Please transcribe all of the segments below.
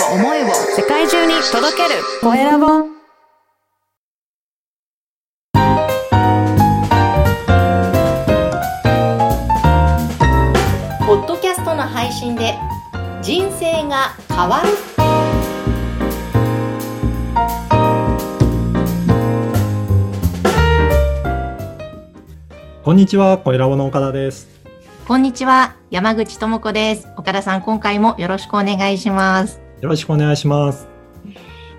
を思いを世界中に届けるコエラボ。ポッドキャストの配信で人生が変わる。こんにちは、コエラボの岡田です。こんにちは、山口智子です。岡田さん、今回もよろしくお願いします。よろしくお願いします。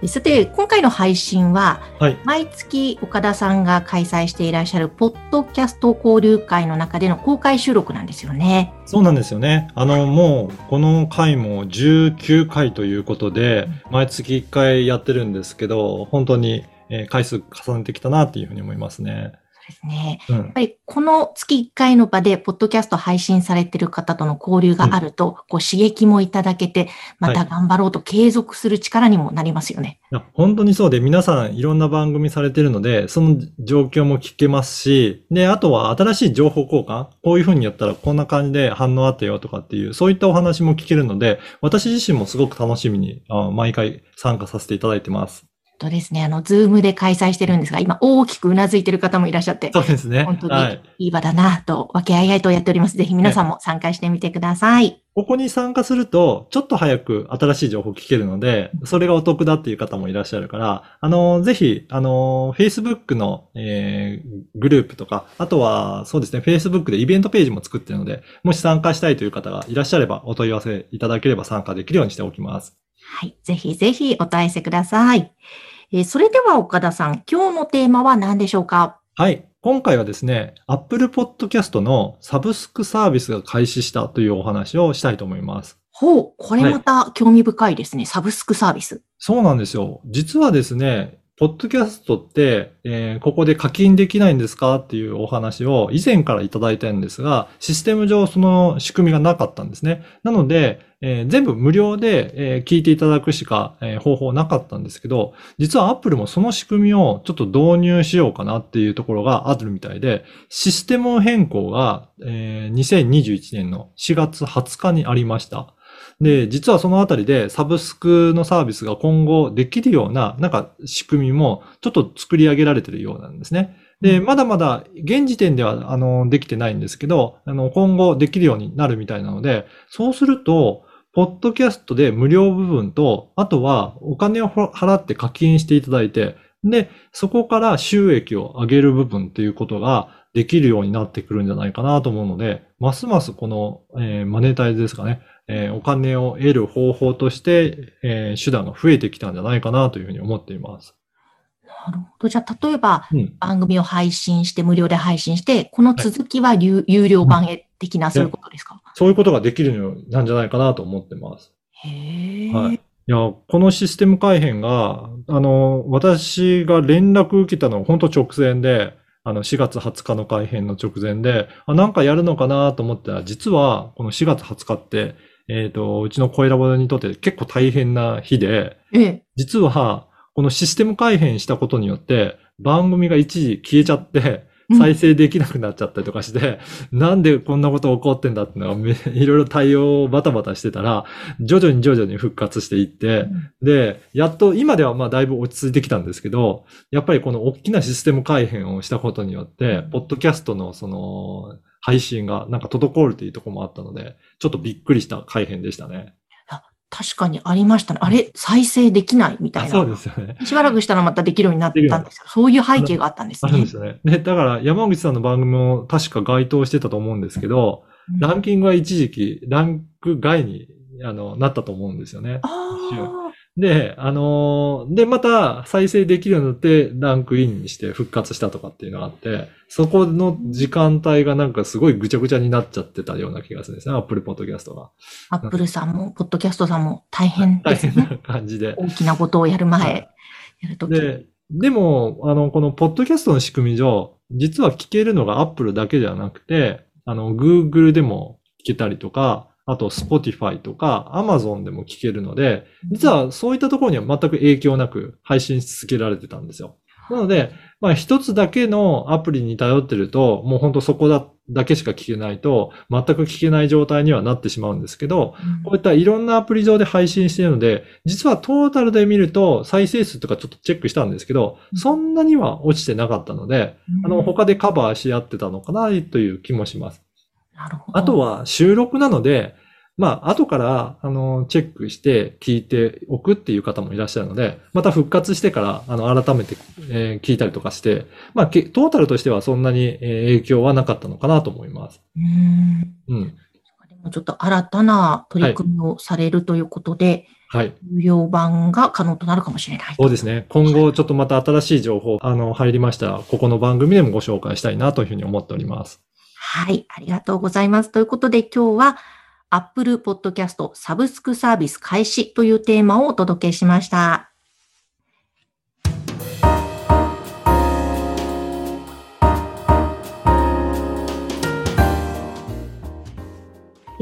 さて、今回の配信は、毎月岡田さんが開催していらっしゃるポッドキャスト交流会の中での公開収録なんですよね。そうなんですよね。もうこの回も19回ということで、毎月1回やってるんですけど、本当に回数重ねてきたなっていうふうに思いますね。ですね、やっぱりこの月1回の場でポッドキャスト配信されている方との交流があると、こう刺激もいただけて、また頑張ろうと継続する力にもなりますよね。はい、本当にそうで、皆さんいろんな番組されているので、その状況も聞けますし、で、あとは新しい情報交換、こういうふうにやったらこんな感じで反応あったよとかっていう、そういったお話も聞けるので、私自身もすごく楽しみに毎回参加させていただいてます。そうですね。ズームで開催してるんですが、今大きくうなずいてる方もいらっしゃって。そうですね。本当にいい場だなと、分けあいあいとやっております。ぜひ皆さんも参加してみてください。ここに参加すると、ちょっと早く新しい情報聞けるので、それがお得だっていう方もいらっしゃるから、ぜひ、Facebook の、グループとか、あとは、そうですね、Facebook でイベントページも作ってるので、もし参加したいという方がいらっしゃれば、お問い合わせいただければ参加できるようにしておきます。はい。ぜひぜひお問い合わせください。それでは岡田さん、今日のテーマは何でしょうか？はい。今回はですね、Apple Podcast のサブスクサービスが開始したというお話をしたいと思います。ほう、これまた興味深いですね、サブスクサービス。そうなんですよ。実はですね、ポッドキャストって、ここで課金できないんですかっていうお話を以前からいただいたんですが、システム上その仕組みがなかったんですね。なので、全部無料で、聞いていただくしか、方法なかったんですけど、実は Apple もその仕組みをちょっと導入しようかなっていうところがあるみたいで、システム変更が、2021年の4月20日にありました。で、実はそのあたりでサブスクのサービスが今後できるような、なんか仕組みもちょっと作り上げられているようなんですね。で、まだまだ現時点では、できてないんですけど、今後できるようになるみたいなので、そうすると、ポッドキャストで無料部分と、あとはお金を払って課金していただいて、で、そこから収益を上げる部分っていうことができるようになってくるんじゃないかなと思うので、ますますこの、マネタイズですかね、お金を得る方法として、手段が増えてきたんじゃないかなというふうに思っています。なるほど。じゃあ、例えば、番組を配信して、無料で配信して、この続きは有料版へ的な、そういうことですか？そういうことができるようなんじゃないかなと思ってます。へえ。はい。いや、このシステム改変が、私が連絡受けたのは本当直前で、4月20日の改変の直前で、なんかやるのかなと思ったら、実は、この4月20日って、うちのコエラボにとって結構大変な日で、実は、このシステム改変したことによって、番組が一時消えちゃって、再生できなくなっちゃったりとかして、なんでこんなこと起こってんだってのが、いろいろ対応をバタバタしてたら、徐々に復活していって、で、やっと今ではまあだいぶ落ち着いてきたんですけど、やっぱりこの大きなシステム改変をしたことによって、ポッドキャストのその配信がなんか滞るというところもあったので、ちょっとびっくりした改変でしたね。確かにありましたね。あれ、再生できないみたいな。そうですよね。しばらくしたらまたできるようになったんですけど、そういう背景があったんですね。あるんですよね。で、だから山口さんの番組も確か該当してたと思うんですけど、ランキングは一時期、ランク外になったと思うんですよね。で、で、また再生できるようになって、ランクインにして復活したとかっていうのがあって、そこの時間帯がなんかすごいぐちゃぐちゃになっちゃってたような気がするんですね、Apple Podcast が。Apple さんも、Podcast さんも大変ですね。大変な感じで。大きなことをやる前、やるとき。でも、この Podcast の仕組み上、実は聞けるのが Apple だけじゃなくて、Google でも聞けたりとか、あと、Spotify とか Amazon でも聞けるので、実はそういったところには全く影響なく配信し続けられてたんですよ。なので、まあ一つだけのアプリに頼ってると、もう本当そこだだけしか聞けないと全く聞けない状態にはなってしまうんですけど、こういったいろんなアプリ上で配信しているので、実はトータルで見ると再生数とかちょっとチェックしたんですけど、そんなには落ちてなかったので、他でカバーし合ってたのかなという気もします。なるほど。あとは収録なので、後から、チェックして聞いておくっていう方もいらっしゃるので、また復活してから、改めて、聞いたりとかして、トータルとしてはそんなに影響はなかったのかなと思います。ちょっと新たな取り組みをされるということで、有料版が可能となるかもしれない。そうですね。今後、ちょっとまた新しい情報、入りましたら、ここの番組でもご紹介したいなというふうに思っております。はい。ありがとうございます。ということで、今日は、Apple Podcast サブスクサービス開始というテーマをお届けしました。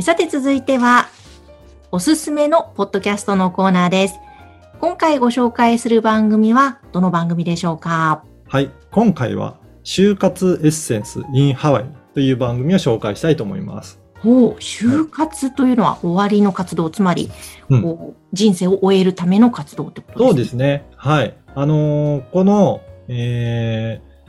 さて続いては、おすすめのポッドキャストのコーナーです。今回ご紹介する番組はどの番組でしょうか？はい、今回は就活エッセンス in ハワイという番組を紹介したいと思います。就活というのは終わりの活動、つまり、人生を終えるための活動ってことですね。そうですね。はい。この、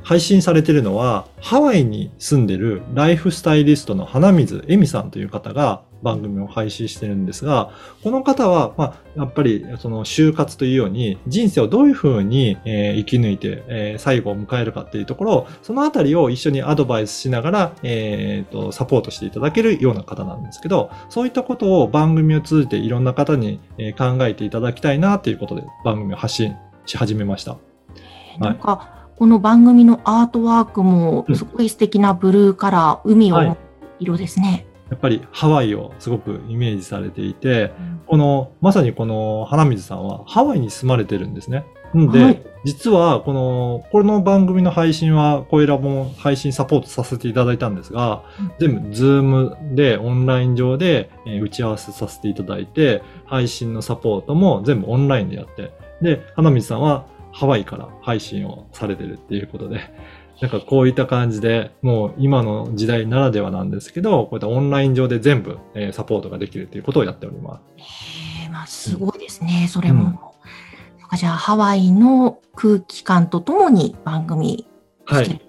配信されているのは、ハワイに住んでいるライフスタイリストの花水恵美さんという方が番組を配信しているんですが、この方は、やっぱりその就活というように人生をどういうふうに、生き抜いて、最後を迎えるかっていうところを、そのあたりを一緒にアドバイスしながら、サポートしていただけるような方なんですけど、そういったことを番組を通じていろんな方に、考えていただきたいなということで番組を発信し始めました。この番組のアートワークもすごい素敵なブルーカラー、海の色ですね。やっぱりハワイをすごくイメージされていて、まさにこの花水さんはハワイに住まれてるんですね。で、実はこの番組の配信はコエラボも配信サポートさせていただいたんですが、全部ズームでオンライン上で打ち合わせさせていただいて、配信のサポートも全部オンラインでやって、で、花水さんはハワイから配信をされてるっていうことで、こういった感じで、もう今の時代ならではなんですけど、こういったオンライン上で全部サポートができるということをやっております。すごいですね、それも。じゃあ、ハワイの空気感とともに番組してる。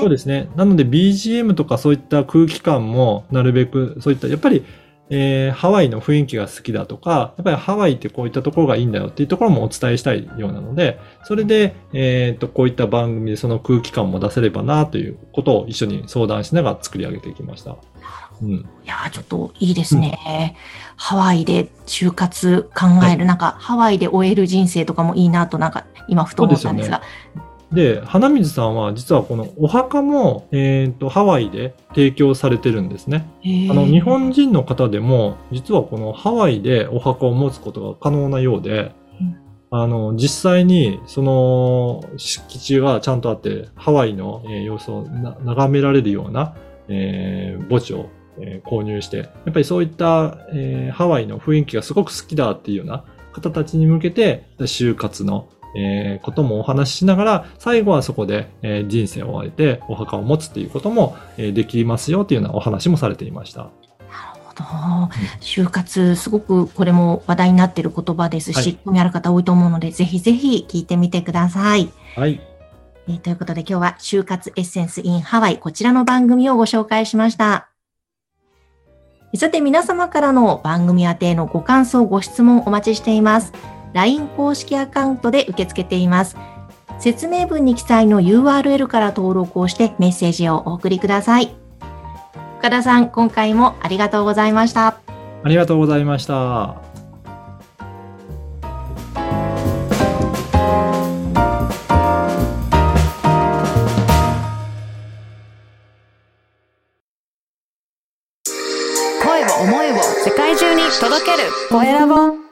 そうですね。なので BGM とかそういった空気感もなるべく、そういった、やっぱり、ハワイの雰囲気が好きだとか、やっぱりハワイってこういったところがいいんだよっていうところもお伝えしたいようなので、それで、こういった番組でその空気感も出せればなということを一緒に相談しながら作り上げてきました。いや、ちょっといいですね。ハワイで就活考える、ハワイで終える人生とかもいいなと今ふと思ったんですが。で、花水さんは実はこのお墓も、ハワイで提供されてるんですね。日本人の方でも実はこのハワイでお墓を持つことが可能なようで、実際にその敷地がちゃんとあってハワイの様子を眺められるような、墓地を、購入して、やっぱりそういった、ハワイの雰囲気がすごく好きだっていうような方たちに向けて就活のこともお話ししながら、最後はそこで、人生を終えてお墓を持つということも、できますよというようなお話もされていました。なるほど。就活すごくこれも話題になっている言葉ですし、興味ある方多いと思うので、ぜひぜひ聞いてみてください。ということで今日は就活エッセンス in ハワイ、こちらの番組をご紹介しました。さて皆様からの番組宛てのご感想、ご質問お待ちしています。LINE 公式アカウントで受け付けています。説明文に記載の URL から登録をしてメッセージをお送りください。岡田さん、今回もありがとうございました。ありがとうございました。声を思いを世界中に届ける。コエラボ。